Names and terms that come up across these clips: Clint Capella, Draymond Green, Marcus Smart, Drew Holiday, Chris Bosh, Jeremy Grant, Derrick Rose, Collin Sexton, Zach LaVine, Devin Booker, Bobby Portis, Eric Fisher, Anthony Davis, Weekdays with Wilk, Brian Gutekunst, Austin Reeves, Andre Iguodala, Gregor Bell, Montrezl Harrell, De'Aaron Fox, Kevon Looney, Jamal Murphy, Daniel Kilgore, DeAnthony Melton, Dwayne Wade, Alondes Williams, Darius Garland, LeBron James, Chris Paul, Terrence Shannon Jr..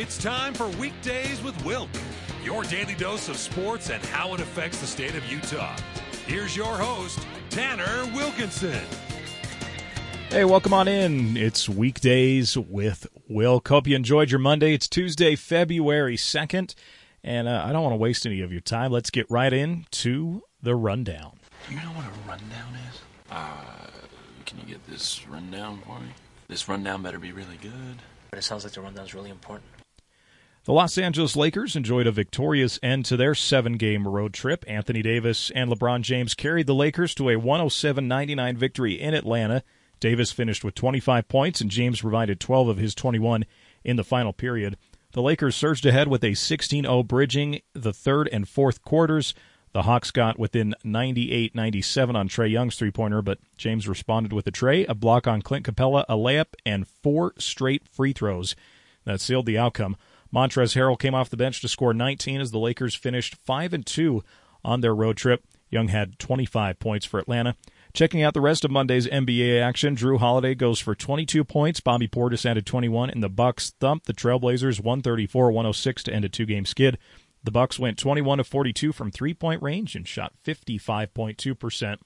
It's time for Weekdays with Wilk, your daily dose of sports and how it affects the state of Utah. Here's your host, Tanner Wilkinson. Hey, welcome on in. It's Weekdays with Wilk. Hope you enjoyed your Monday. It's Tuesday, February 2nd, and I don't want to waste any of your time. Let's get right into the rundown. Do you know what a rundown is? Can you get this rundown for me? This rundown better be really good. But it sounds like the rundown's really important. The Los Angeles Lakers enjoyed a victorious end to their seven-game road trip. Anthony Davis and LeBron James carried the Lakers to a 107-99 victory in Atlanta. Davis finished with 25 points, and James provided 12 of his 21 in the final period. The Lakers surged ahead with a 16-0 bridging the third and fourth quarters. The Hawks got within 98-97 on Trae Young's three-pointer, but James responded with a tray, a block on Clint Capella, a layup, and four straight free throws. That sealed the outcome. Montrezl Harrell came off the bench to score 19 as the Lakers finished 5-2 on their road trip. Young had 25 points for Atlanta. Checking out the rest of Monday's NBA action, Drew Holiday goes for 22 points. Bobby Portis added 21, and the Bucks thumped the Trailblazers 134-106 to end a two-game skid. The Bucks went 21-42 from three-point range and shot 55.2%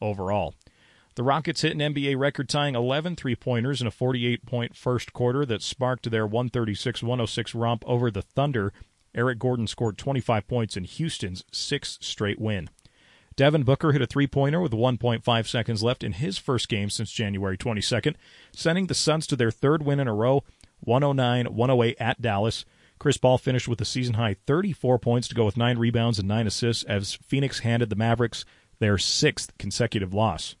overall. The Rockets hit an NBA record-tying 11 three-pointers in a 48-point first quarter that sparked their 136-106 romp over the Thunder. Eric Gordon scored 25 points in Houston's sixth straight win. Devin Booker hit a three-pointer with 1.5 seconds left in his first game since January 22nd, sending the Suns to their third win in a row, 109-108 at Dallas. Chris Paul finished with a season-high 34 points to go with 9 rebounds and 9 assists as Phoenix handed the Mavericks their sixth consecutive loss.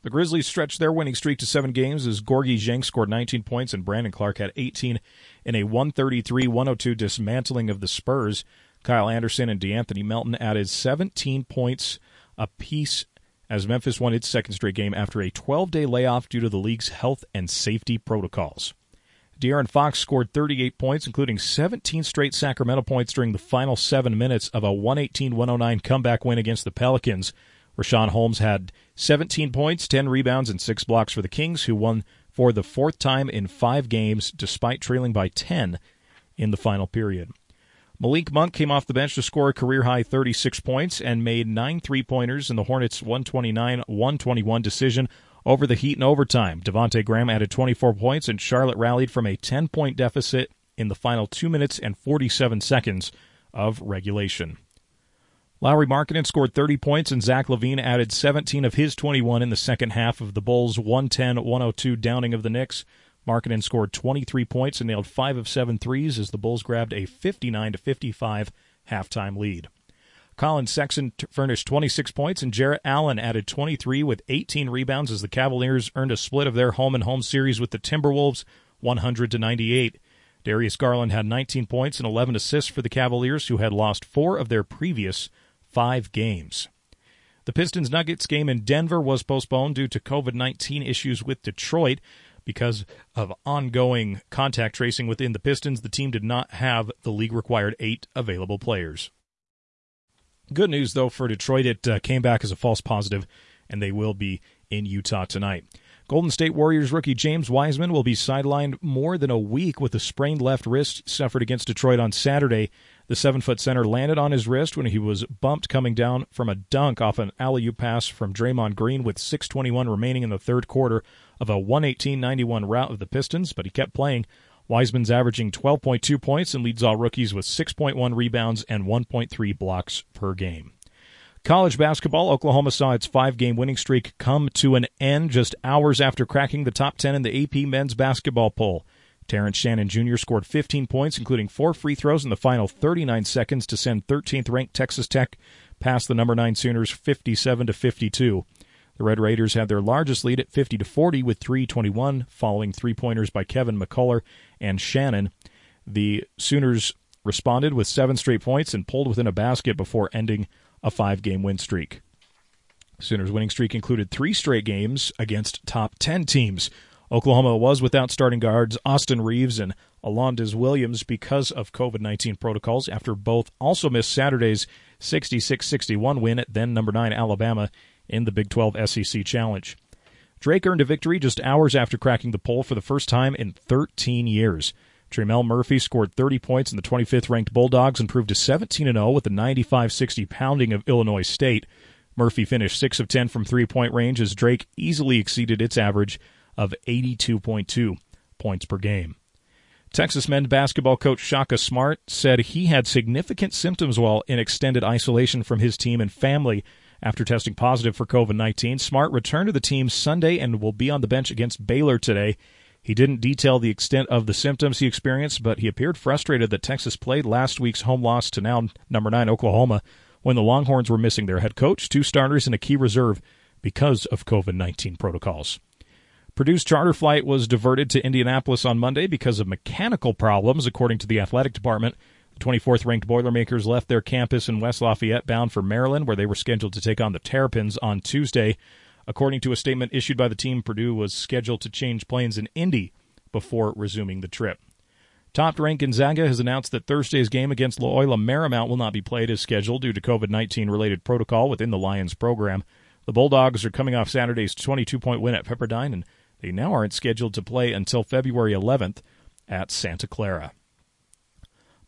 The Grizzlies stretched their winning streak to 7 games as Gorgui Dieng scored 19 points and Brandon Clark had 18 in a 133-102 dismantling of the Spurs. Kyle Anderson and DeAnthony Melton added 17 points apiece as Memphis won its second straight game after a 12-day layoff due to the league's health and safety protocols. De'Aaron Fox scored 38 points, including 17 straight Sacramento points during the final 7 minutes of a 118-109 comeback win against the Pelicans. Rashawn Holmes had 17 points, 10 rebounds, and 6 blocks for the Kings, who won for the fourth time in 5 games despite trailing by 10 in the final period. Malik Monk came off the bench to score a career-high 36 points and made 9 three-pointers in the Hornets' 129-121 decision over the Heat in overtime. Devontae Graham added 24 points, and Charlotte rallied from a 10-point deficit in the final 2 minutes and 47 seconds of regulation. Lauri Markkanen scored 30 points, and Zach LaVine added 17 of his 21 in the second half of the Bulls' 110-102 downing of the Knicks. Markkanen scored 23 points and nailed 5 of 7 threes as the Bulls grabbed a 59-55 halftime lead. Collin Sexton furnished 26 points, and Jarrett Allen added 23 with 18 rebounds as the Cavaliers earned a split of their home-and-home series with the Timberwolves, 100-98. Darius Garland had 19 points and 11 assists for the Cavaliers, who had lost 4 of their previous 5 games. The Pistons-Nuggets game in Denver was postponed due to COVID-19 issues with Detroit. Because of ongoing contact tracing within the Pistons, the team did not have the league-required 8 available players. Good news, though, for Detroit. It came back as a false positive, and they will be in Utah tonight. Golden State Warriors rookie James Wiseman will be sidelined more than a week with a sprained left wrist suffered against Detroit on Saturday. The 7-foot center landed on his wrist when he was bumped coming down from a dunk off an alley-oop pass from Draymond Green with 6:21 remaining in the third quarter of a 118-91 rout of the Pistons, but he kept playing. Wiseman's averaging 12.2 points and leads all rookies with 6.1 rebounds and 1.3 blocks per game. College basketball, Oklahoma saw its 5-game winning streak come to an end just hours after cracking the top 10 in the AP men's basketball poll. Terrence Shannon Jr. scored 15 points, including 4 free throws in the final 39 seconds to send 13th-ranked Texas Tech past the number 9 Sooners 57-52. The Red Raiders had their largest lead at 50-40 with 3:21, following three-pointers by Kevin McCullough and Shannon. The Sooners responded with 7 straight points and pulled within a basket before ending a 5-game win streak. Sooners' winning streak included 3 straight games against top 10 teams. Oklahoma was without starting guards Austin Reeves and Alondes Williams because of COVID-19 protocols after both also missed Saturday's 66-61 win at then number 9 Alabama in the Big 12 SEC Challenge. Drake earned a victory just hours after cracking the poll for the first time in 13 years. Jamal Murphy scored 30 points in the 25th-ranked Bulldogs and improved to 17-0 with a 95-60 pounding of Illinois State. Murphy finished 6 of 10 from three-point range as Drake easily exceeded its average of 82.2 points per game. Texas men's basketball coach Shaka Smart said he had significant symptoms while in extended isolation from his team and family after testing positive for COVID-19. Smart returned to the team Sunday and will be on the bench against Baylor today. He didn't detail the extent of the symptoms he experienced, but he appeared frustrated that Texas played last week's home loss to now number 9 Oklahoma when the Longhorns were missing their head coach, 2 starters, and a key reserve because of COVID-19 protocols. Purdue's charter flight was diverted to Indianapolis on Monday because of mechanical problems, according to the athletic department. The 24th-ranked Boilermakers left their campus in West Lafayette bound for Maryland, where they were scheduled to take on the Terrapins on Tuesday. According to a statement issued by the team, Purdue was scheduled to change planes in Indy before resuming the trip. Top-ranked Gonzaga has announced that Thursday's game against La Jolla Marymount will not be played as scheduled due to COVID-19-related protocol within the Lions program. The Bulldogs are coming off Saturday's 22-point win at Pepperdine, and they now aren't scheduled to play until February 11th at Santa Clara.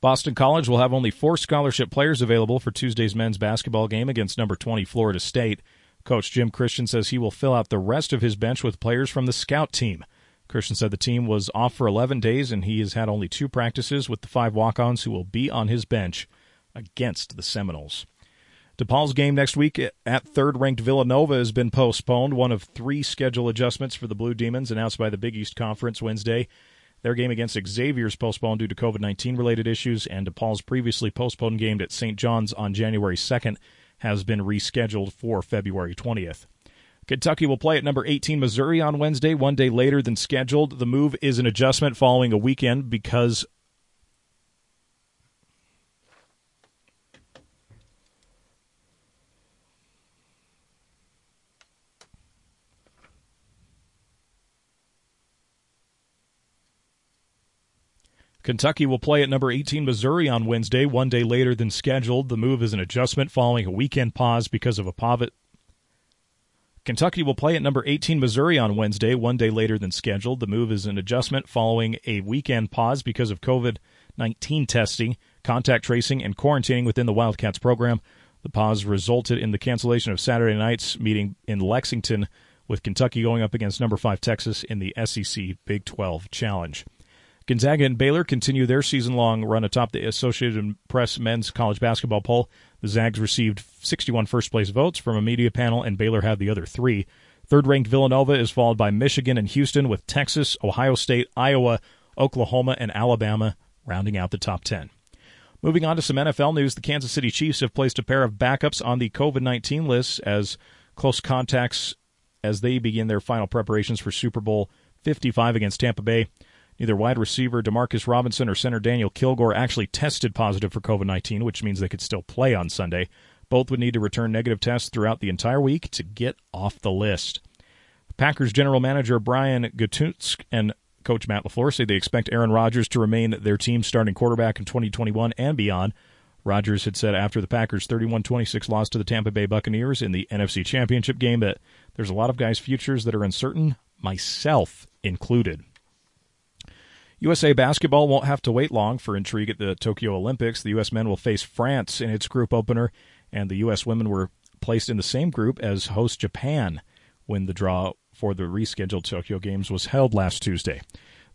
Boston College will have only 4 scholarship players available for Tuesday's men's basketball game against number 20 Florida State. Coach Jim Christian says he will fill out the rest of his bench with players from the scout team. Christian said the team was off for 11 days and he has had only 2 practices with the 5 walk-ons who will be on his bench against the Seminoles. DePaul's game next week at third-ranked Villanova has been postponed, one of 3 schedule adjustments for the Blue Demons announced by the Big East Conference Wednesday. Their game against Xavier is postponed due to COVID-19-related issues, and DePaul's previously postponed game at St. John's on January 2nd has been rescheduled for February 20th. Kentucky will play at number 18 Missouri on Wednesday, one day later than scheduled. The move is an adjustment following a weekend because Kentucky will play at number 18 Missouri on Wednesday, one day later than scheduled. The move is an adjustment following a weekend pause because of COVID-19 testing, contact tracing, and quarantining within the Wildcats program. The pause resulted in the cancellation of Saturday night's meeting in Lexington, with Kentucky going up against number 5 Texas in the SEC Big 12 Challenge. Gonzaga and Baylor continue their season-long run atop the Associated Press men's college basketball poll. The Zags received 61 first-place votes from a media panel, and Baylor had the other 3. Third-ranked Villanova is followed by Michigan and Houston, with Texas, Ohio State, Iowa, Oklahoma, and Alabama rounding out the top 10. Moving on to some NFL news, the Kansas City Chiefs have placed a pair of backups on the COVID-19 list as close contacts as they begin their final preparations for Super Bowl 55 against Tampa Bay. Neither wide receiver Demarcus Robinson or center Daniel Kilgore actually tested positive for COVID-19, which means they could still play on Sunday. Both would need to return negative tests throughout the entire week to get off the list. Packers general manager Brian Gutekunst and coach Matt LaFleur say they expect Aaron Rodgers to remain their team's starting quarterback in 2021 and beyond. Rodgers had said after the Packers' 31-26 loss to the Tampa Bay Buccaneers in the NFC Championship game that there's a lot of guys' futures that are uncertain, myself included. USA basketball won't have to wait long for intrigue at the Tokyo Olympics. The U.S. men will face France in its group opener, and the U.S. women were placed in the same group as host Japan when the draw for the rescheduled Tokyo Games was held last Tuesday.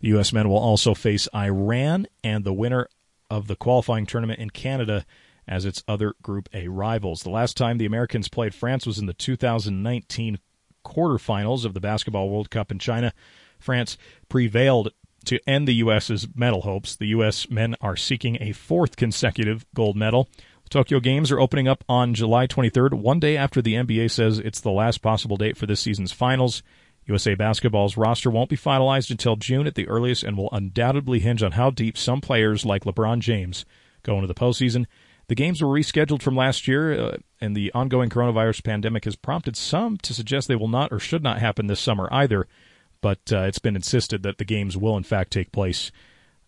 The U.S. men will also face Iran and the winner of the qualifying tournament in Canada as its other Group A rivals. The last time the Americans played France was in the 2019 quarterfinals of the Basketball World Cup in China. France prevailed to end the U.S.'s medal hopes. The U.S. men are seeking a 4th consecutive gold medal. The Tokyo Games are opening up on July 23rd, one day after the NBA says it's the last possible date for this season's finals. USA Basketball's roster won't be finalized until June at the earliest and will undoubtedly hinge on how deep some players like LeBron James go into the postseason. The games were rescheduled from last year, and the ongoing coronavirus pandemic has prompted some to suggest they will not or should not happen this summer either. But it's been insisted that the games will, in fact, take place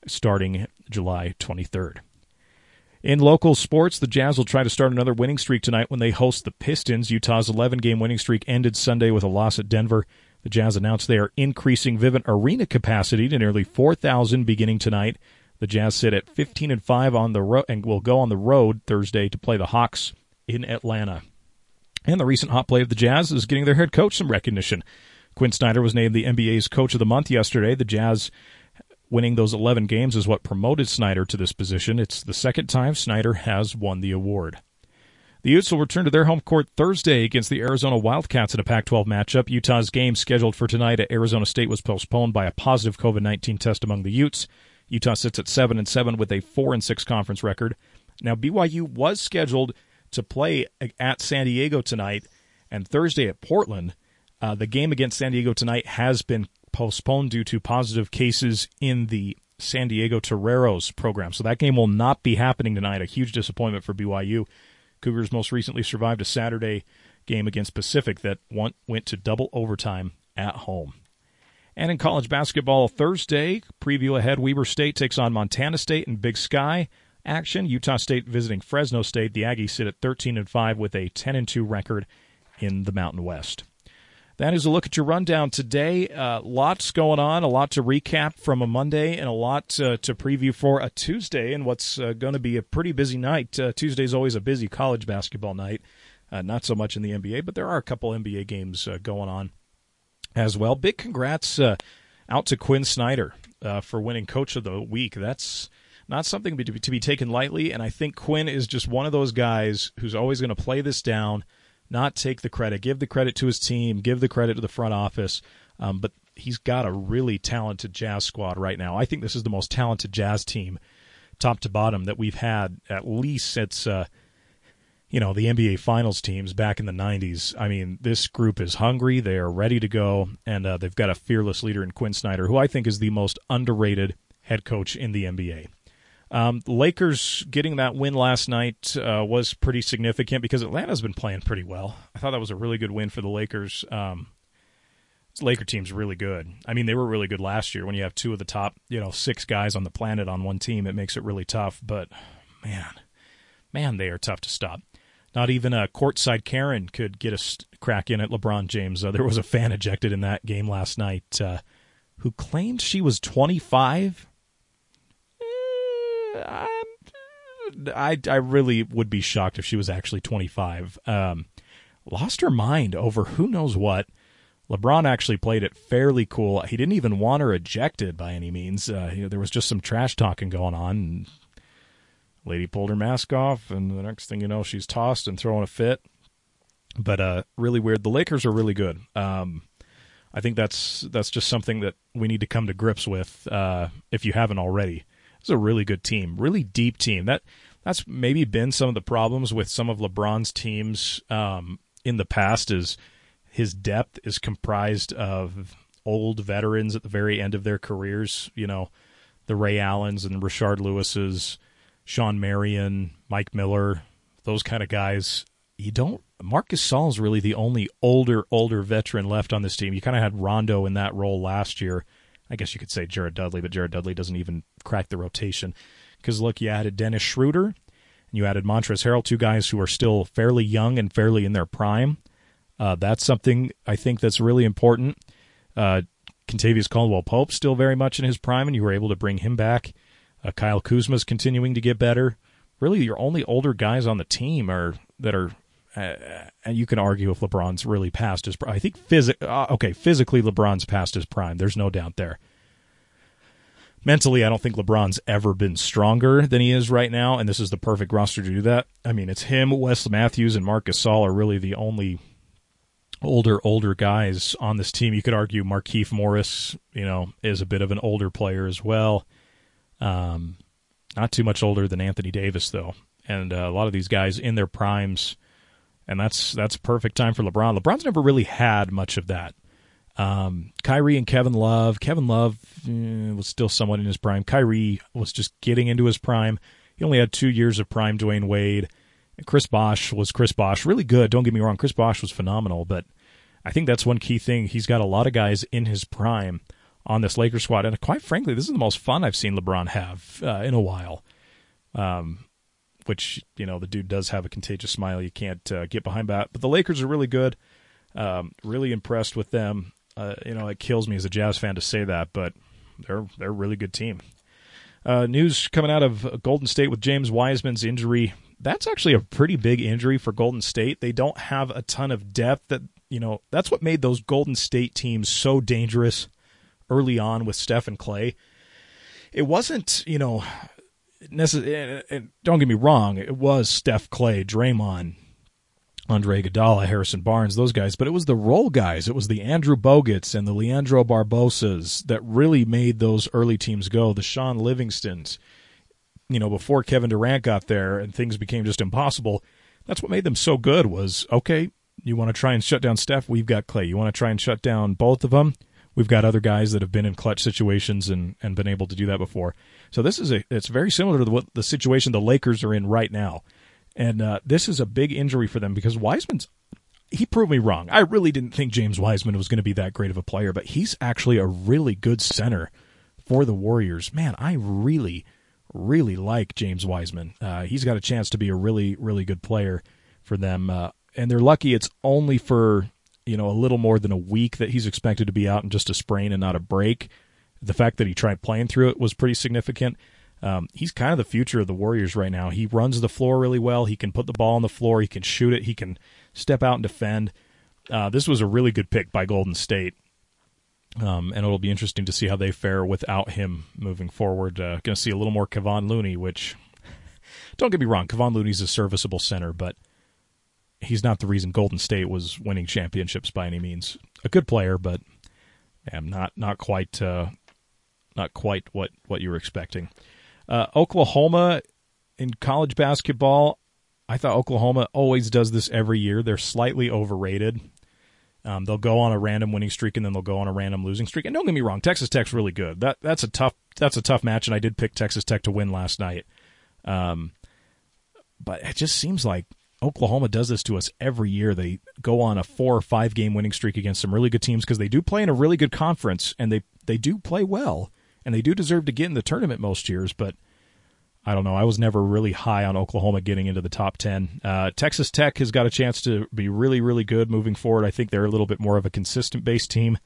starting July 23rd. In local sports, the Jazz will try to start another winning streak tonight when they host the Pistons. Utah's 11-game winning streak ended Sunday with a loss at Denver. The Jazz announced they are increasing Vivint Arena capacity to nearly 4,000 beginning tonight. The Jazz sit at 15-5 on the road and will go on the road Thursday to play the Hawks in Atlanta. And the recent hot play of the Jazz is getting their head coach some recognition. Quinn Snyder was named the NBA's Coach of the Month yesterday. The Jazz winning those 11 games is what promoted Snyder to this position. It's the second time Snyder has won the award. The Utes will return to their home court Thursday against the Arizona Wildcats in a Pac-12 matchup. Utah's game scheduled for tonight at Arizona State was postponed by a positive COVID-19 test among the Utes. Utah sits at 7-7 with a 4-6 conference record. Now, BYU was scheduled to play at San Diego tonight and Thursday at Portland. The game against San Diego tonight has been postponed due to positive cases in the San Diego Toreros program. So that game will not be happening tonight. A huge disappointment for BYU. Cougars most recently survived a Saturday game against Pacific that went to double overtime at home. And in college basketball Thursday, preview ahead, Weber State takes on Montana State in Big Sky action. Utah State visiting Fresno State. The Aggies sit at 13-5 with a 10-2 record in the Mountain West. That is a look at your rundown today. Lots going on, a lot to recap from a Monday, and a lot to preview for a Tuesday and what's going to be a pretty busy night. Tuesday's always a busy college basketball night. Not so much in the NBA, but there are a couple NBA games going on as well. Big congrats out to Quinn Snyder for winning Coach of the Week. That's not something to be taken lightly, and I think Quinn is just one of those guys who's always going to play this down, not take the credit, give the credit to his team, give the credit to the front office, but he's got a really talented Jazz squad right now. I think this is the most talented Jazz team, top to bottom, that we've had at least since the NBA Finals teams back in the 90s. I mean, this group is hungry. They are ready to go, and they've got a fearless leader in Quinn Snyder, who I think is the most underrated head coach in the NBA. The Lakers getting that win last night was pretty significant because Atlanta's been playing pretty well. I thought that was a really good win for the Lakers. This Laker team's really good. I mean, they were really good last year. When you have two of the top, six guys on the planet on one team, it makes it really tough. But, man, they are tough to stop. Not even a courtside Karen could get a crack in at LeBron James. There was a fan ejected in that game last night who claimed she was 25. I really would be shocked if she was actually 25. Lost her mind over who knows what. LeBron actually played it fairly cool. He didn't even want her ejected by any means. There was just some trash talking going on. And lady pulled her mask off, and the next thing you know, she's tossed and throwing a fit. But really weird. The Lakers are really good. I think that's just something that we need to come to grips with if you haven't already. It's a really good team, really deep team. That's maybe been some of the problems with some of LeBron's teams in the past is his depth is comprised of old veterans at the very end of their careers, the Ray Allens and Rashard Lewis's, Sean Marion, Mike Miller, those kind of guys. Marc Gasol's really the only older veteran left on this team. You kind of had Rondo in that role last year. I guess you could say Jared Dudley, but Jared Dudley doesn't even crack the rotation. Because, look, you added Dennis Schroeder, and you added Montrezl Harrell, two guys who are still fairly young and fairly in their prime. That's something I think that's really important. Kentavious Caldwell-Pope still very much in his prime, and you were able to bring him back. Kyle Kuzma's continuing to get better. Really, your only older guys on the team and you can argue if LeBron's really past his prime. I think physically LeBron's past his prime. There's no doubt there. Mentally, I don't think LeBron's ever been stronger than he is right now, and this is the perfect roster to do that. I mean, it's him, Wes Matthews, and Marc Gasol are really the only older guys on this team. You could argue Markieff Morris, is a bit of an older player as well. Not too much older than Anthony Davis, though. And a lot of these guys in their primes, and that's perfect time for LeBron. LeBron's never really had much of that. Kyrie and Kevin Love. Kevin Love was still somewhat in his prime. Kyrie was just getting into his prime. He only had 2 years of prime Dwayne Wade. Chris Bosh was Chris Bosh. Really good, don't get me wrong. Chris Bosh was phenomenal, but I think that's one key thing. He's got a lot of guys in his prime on this Lakers squad, and quite frankly, this is the most fun I've seen LeBron have in a while. Which, the dude does have a contagious smile. You can't get behind that. But the Lakers are really good. Really impressed with them. It kills me as a Jazz fan to say that, but they're a really good team. News coming out of Golden State with James Wiseman's injury. That's actually a pretty big injury for Golden State. They don't have a ton of depth. That's what made those Golden State teams so dangerous early on with Steph and Clay. It wasn't, don't get me wrong, it was Steph, Clay, Draymond, Andre Iguodala, Harrison Barnes, those guys, but it was the role guys. It was the Andrew Bogut's and the Leandro Barbosas that really made those early teams go, the Sean Livingstons, before Kevin Durant got there and things became just impossible. That's what made them so good was, okay, you want to try and shut down Steph? We've got Clay. You want to try and shut down both of them? We've got other guys that have been in clutch situations and been able to do that before. So this is it's very similar to what the situation the Lakers are in right now. And this is a big injury for them because he proved me wrong. I really didn't think James Wiseman was going to be that great of a player, but he's actually a really good center for the Warriors. Man, I really, really like James Wiseman. He's got a chance to be a really, really good player for them. And they're lucky it's only for a little more than a week that he's expected to be out, and just a sprain and not a break. The fact that he tried playing through it was pretty significant. He's kind of the future of the Warriors right now. He runs the floor really well. He can put the ball on the floor. He can shoot it. He can step out and defend. This was a really good pick by Golden State. And it'll be interesting to see how they fare without him moving forward. Going to see a little more Kevon Looney, which, don't get me wrong, Kevon Looney's a serviceable center, but he's not the reason Golden State was winning championships by any means. A good player, but not quite what you were expecting. Oklahoma in college basketball, I thought Oklahoma always does this every year. They're slightly overrated. They'll go on a random winning streak and then they'll go on a random losing streak. And don't get me wrong, Texas Tech's really good. That's a tough match, and I did pick Texas Tech to win last night. But it just seems like Oklahoma does this to us every year. They go on a 4 or 5 game winning streak against some really good teams because they do play in a really good conference, and they do play well, and they do deserve to get in the tournament most years. But I don't know. I was never really high on Oklahoma getting into the top 10. Texas Tech has got a chance to be really, really good moving forward. I think they're a little bit more of a consistent base team,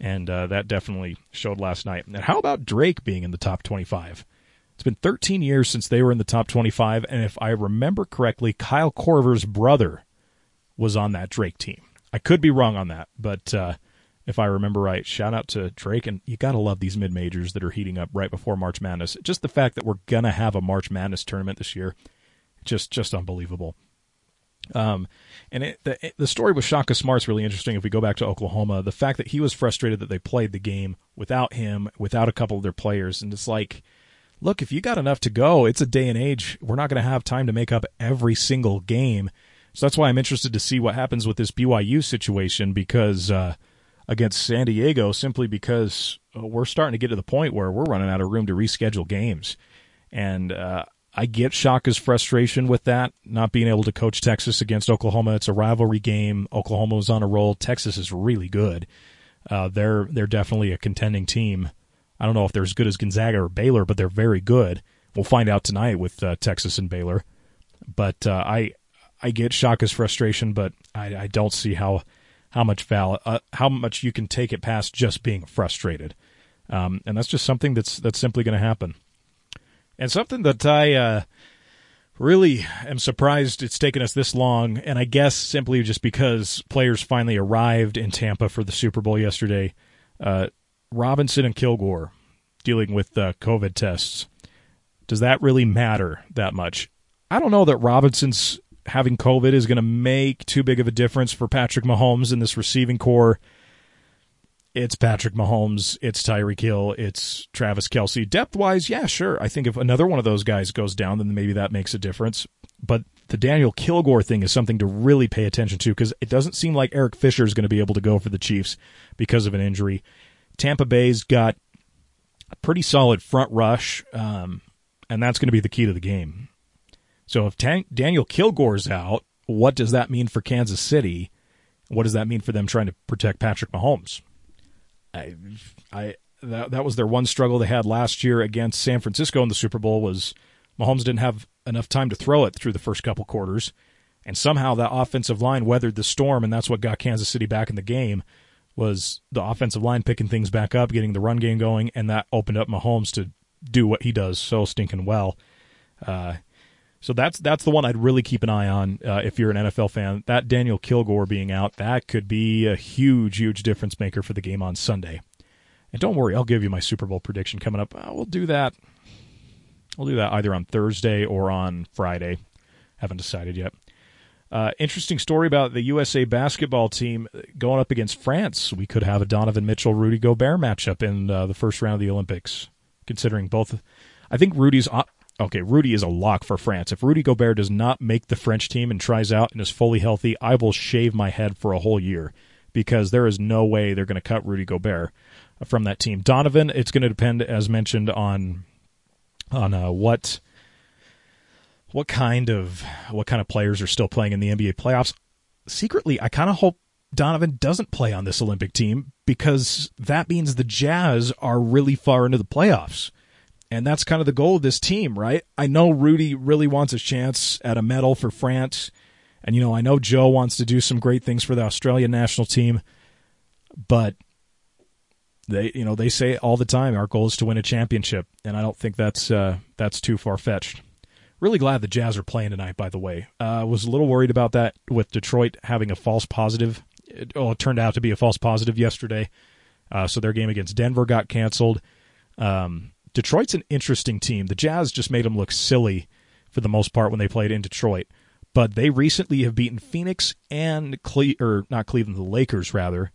and that definitely showed last night. And how about Drake being in the top 25? It's been 13 years since they were in the top 25, and if I remember correctly, Kyle Korver's brother was on that Drake team. I could be wrong on that, but if I remember right, shout out to Drake. And you got to love these mid-majors that are heating up right before March Madness. Just the fact that we're going to have a March Madness tournament this year, just unbelievable. The story with Shaka Smart's really interesting. If we go back to Oklahoma, the fact that he was frustrated that they played the game without him, without a couple of their players, and it's like, look, if you got enough to go, it's a day and age. We're not going to have time to make up every single game. So that's why I'm interested to see what happens with this BYU situation because against San Diego, simply because we're starting to get to the point where we're running out of room to reschedule games. And I get Shaka's frustration with that, not being able to coach Texas against Oklahoma. It's a rivalry game. Oklahoma was on a roll. Texas is really good. They're definitely a contending team. I don't know if they're as good as Gonzaga or Baylor, but they're very good. We'll find out tonight with Texas and Baylor. But I get Shaka's frustration, but I don't see how much you can take it past just being frustrated. And that's just something that's simply going to happen. And something that I really am surprised it's taken us this long, and I guess simply just because players finally arrived in Tampa for the Super Bowl yesterday, Robinson and Kilgore dealing with COVID tests. Does that really matter that much? I don't know that Robinson's having COVID is going to make too big of a difference for Patrick Mahomes in this receiving core. It's Patrick Mahomes. It's Tyreek Hill. It's Travis Kelce. Depth-wise, yeah, sure. I think if another one of those guys goes down, then maybe that makes a difference. But the Daniel Kilgore thing is something to really pay attention to because it doesn't seem like Eric Fisher is going to be able to go for the Chiefs because of an injury. Tampa Bay's got a pretty solid front rush, and that's going to be the key to the game. So if Daniel Kilgore's out, what does that mean for Kansas City? What does that mean for them trying to protect Patrick Mahomes? That was their one struggle they had last year against San Francisco in the Super Bowl was Mahomes didn't have enough time to throw it through the first couple quarters, and somehow that offensive line weathered the storm, and that's what got Kansas City back in the game. was the offensive line picking things back up, getting the run game going, and that opened up Mahomes to do what he does so stinking well. So that's the one I'd really keep an eye on if you're an NFL fan. That Daniel Kilgore being out, that could be a huge, huge difference maker for the game on Sunday. And don't worry, I'll give you my Super Bowl prediction coming up. We'll do that. We'll do that either on Thursday or on Friday. Haven't decided yet. Interesting story about the USA basketball team going up against France. We could have a Donovan Mitchell, Rudy Gobert matchup in the first round of the Olympics, considering both. I think Rudy is a lock for France. If Rudy Gobert does not make the French team and tries out and is fully healthy, I will shave my head for a whole year because there is no way they're going to cut Rudy Gobert from that team. Donovan, it's going to depend, as mentioned, on what kind of players are still playing in the NBA playoffs. Secretly, I kind of hope Donovan doesn't play on this Olympic team because that means the Jazz are really far into the playoffs. And that's kind of the goal of this team, right? I know Rudy really wants a chance at a medal for France. And, I know Joe wants to do some great things for the Australian national team. But they say all the time, our goal is to win a championship. And I don't think that's too far-fetched. Really glad the Jazz are playing tonight, by the way. Was a little worried about that with Detroit having a false positive. It turned out to be a false positive yesterday. So their game against Denver got canceled. Detroit's an interesting team. The Jazz just made them look silly for the most part when they played in Detroit. But they recently have beaten Phoenix and the Lakers, rather.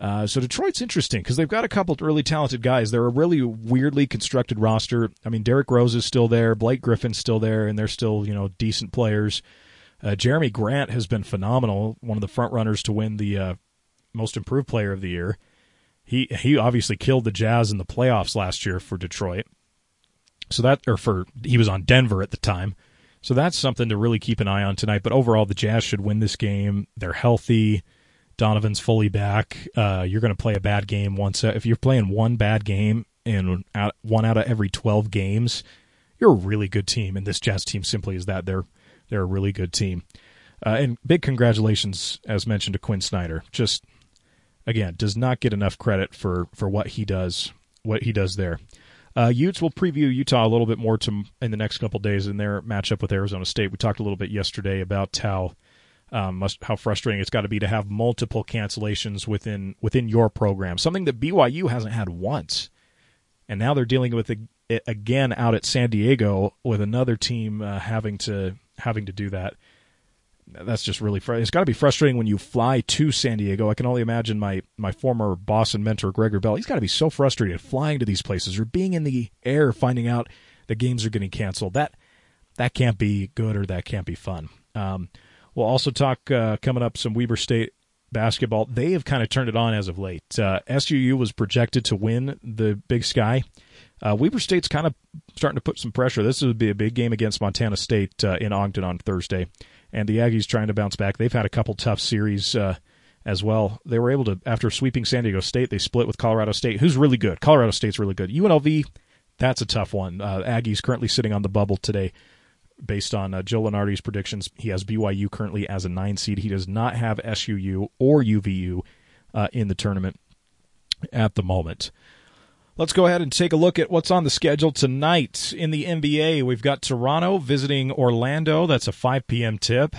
So Detroit's interesting because they've got a couple of really talented guys. They're a really weirdly constructed roster. I mean, Derrick Rose is still there. Blake Griffin's still there, and they're still, decent players. Jeremy Grant has been phenomenal, one of the front runners to win the most improved player of the year. He obviously killed the Jazz in the playoffs last year for Detroit. He was on Denver at the time. So that's something to really keep an eye on tonight. But overall, the Jazz should win this game. They're healthy. Donovan's fully back. You're going to play a bad game once. If you're playing one bad game in one out of every 12 games, you're a really good team, and this Jazz team simply is that. They're a really good team. And big congratulations, as mentioned, to Quinn Snyder. Just, again, does not get enough credit for what he does there. Utes will preview Utah a little bit more in the next couple of days in their matchup with Arizona State. We talked a little bit yesterday about how frustrating it's got to be to have multiple cancellations within your program, something that BYU hasn't had once. And now they're dealing with it again out at San Diego with another team having to do that. That's just really frustrating. It's got to be frustrating when you fly to San Diego. I can only imagine my former boss and mentor, Gregor Bell. He's got to be so frustrated flying to these places or being in the air finding out the games are getting canceled. That can't be good or that can't be fun. We'll also talk coming up some Weber State basketball. They have kind of turned it on as of late. SUU was projected to win the Big Sky. Weber State's kind of starting to put some pressure. This would be a big game against Montana State in Ogden on Thursday. And the Aggies trying to bounce back. They've had a couple tough series as well. They were able to, after sweeping San Diego State, they split with Colorado State, who's really good. Colorado State's really good. UNLV, that's a tough one. Aggies currently sitting on the bubble today. Based on Joe Lenardi's predictions, he has BYU currently as a 9 seed. He does not have SUU or UVU in the tournament at the moment. Let's go ahead and take a look at what's on the schedule tonight in the NBA. We've got Toronto visiting Orlando. That's a 5 p.m. tip.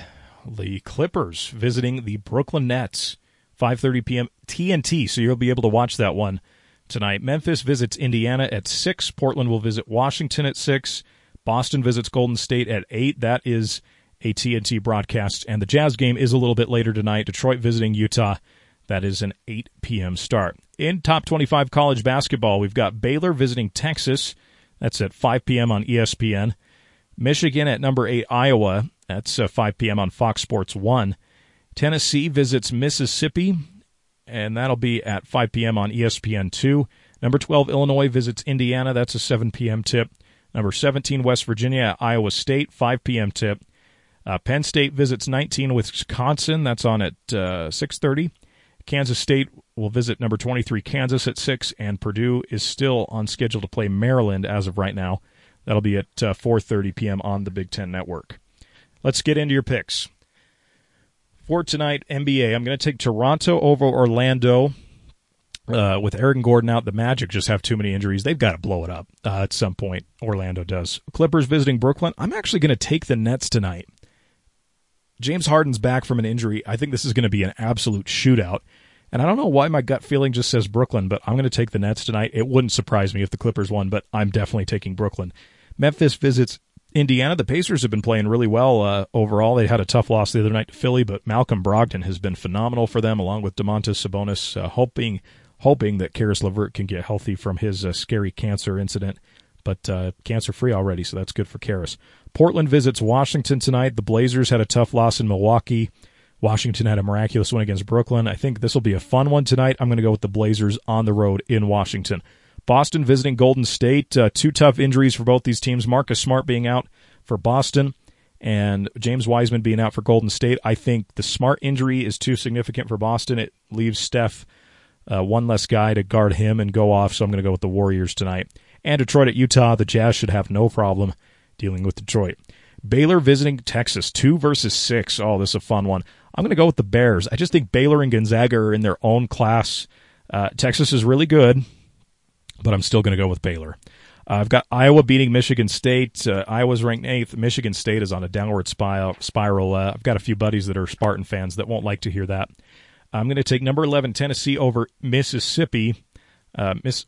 The Clippers visiting the Brooklyn Nets, 5:30 p.m. TNT, so you'll be able to watch that one tonight. Memphis visits Indiana at 6. Portland will visit Washington at 6. Boston visits Golden State at 8. That is a TNT broadcast. And the Jazz game is a little bit later tonight. Detroit visiting Utah. That is an 8 p.m. start. In top 25 college basketball, we've got Baylor visiting Texas. That's at 5 p.m. on ESPN. Michigan at number 8, Iowa. That's 5 p.m. on Fox Sports 1. Tennessee visits Mississippi, and that'll be at 5 p.m. on ESPN 2. Number 12, Illinois visits Indiana. That's a 7 p.m. tip. Number 17, West Virginia, Iowa State, 5 p.m. tip. Penn State visits 19, Wisconsin. That's on at 6:30. Kansas State will visit number 23, Kansas, at 6. And Purdue is still on schedule to play Maryland as of right now. That'll be at 4:30 p.m. on the Big Ten Network. Let's get into your picks. Sport Tonight NBA. I'm going to take Toronto over Orlando. With Eric Gordon out, the Magic just have too many injuries. They've got to blow it up at some point. Orlando does. Clippers visiting Brooklyn. I'm actually going to take the Nets tonight. James Harden's back from an injury. I think this is going to be an absolute shootout. And I don't know why my gut feeling just says Brooklyn, but I'm going to take the Nets tonight. It wouldn't surprise me if the Clippers won, but I'm definitely taking Brooklyn. Memphis visits Indiana. The Pacers have been playing really well overall. They had a tough loss the other night to Philly, but Malcolm Brogdon has been phenomenal for them, along with Domantas Sabonis, hoping that Karis LeVert can get healthy from his scary cancer incident, but cancer-free already, so that's good for Karis. Portland visits Washington tonight. The Blazers had a tough loss in Milwaukee. Washington had a miraculous win against Brooklyn. I think this will be a fun one tonight. I'm going to go with the Blazers on the road in Washington. Boston visiting Golden State. Two tough injuries for both these teams. Marcus Smart being out for Boston and James Wiseman being out for Golden State. I think the Smart injury is too significant for Boston. It leaves Steph one less guy to guard him and go off, so I'm going to go with the Warriors tonight. And Detroit at Utah. The Jazz should have no problem dealing with Detroit. Baylor visiting Texas, 2-6. Oh, this is a fun one. I'm going to go with the Bears. I just think Baylor and Gonzaga are in their own class. Texas is really good, but I'm still going to go with Baylor. I've got Iowa beating Michigan State. Iowa's ranked 8th. Michigan State is on a downward spiral. I've got a few buddies that are Spartan fans that won't like to hear that. I'm going to take number 11, Tennessee, over Mississippi.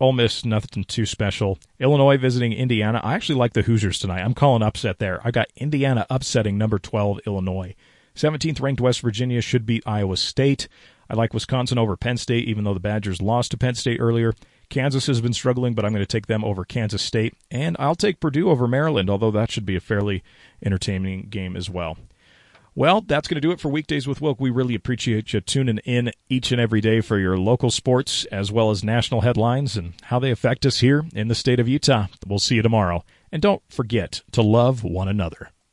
Ole Miss, nothing too special. Illinois visiting Indiana. I actually like the Hoosiers tonight. I'm calling upset there. I got Indiana upsetting number 12, Illinois. 17th ranked West Virginia should beat Iowa State. I like Wisconsin over Penn State, even though the Badgers lost to Penn State earlier. Kansas has been struggling, but I'm going to take them over Kansas State. And I'll take Purdue over Maryland, although that should be a fairly entertaining game as well. Well, that's going to do it for Weekdays with Wilk. We really appreciate you tuning in each and every day for your local sports as well as national headlines and how they affect us here in the state of Utah. We'll see you tomorrow. And don't forget to love one another.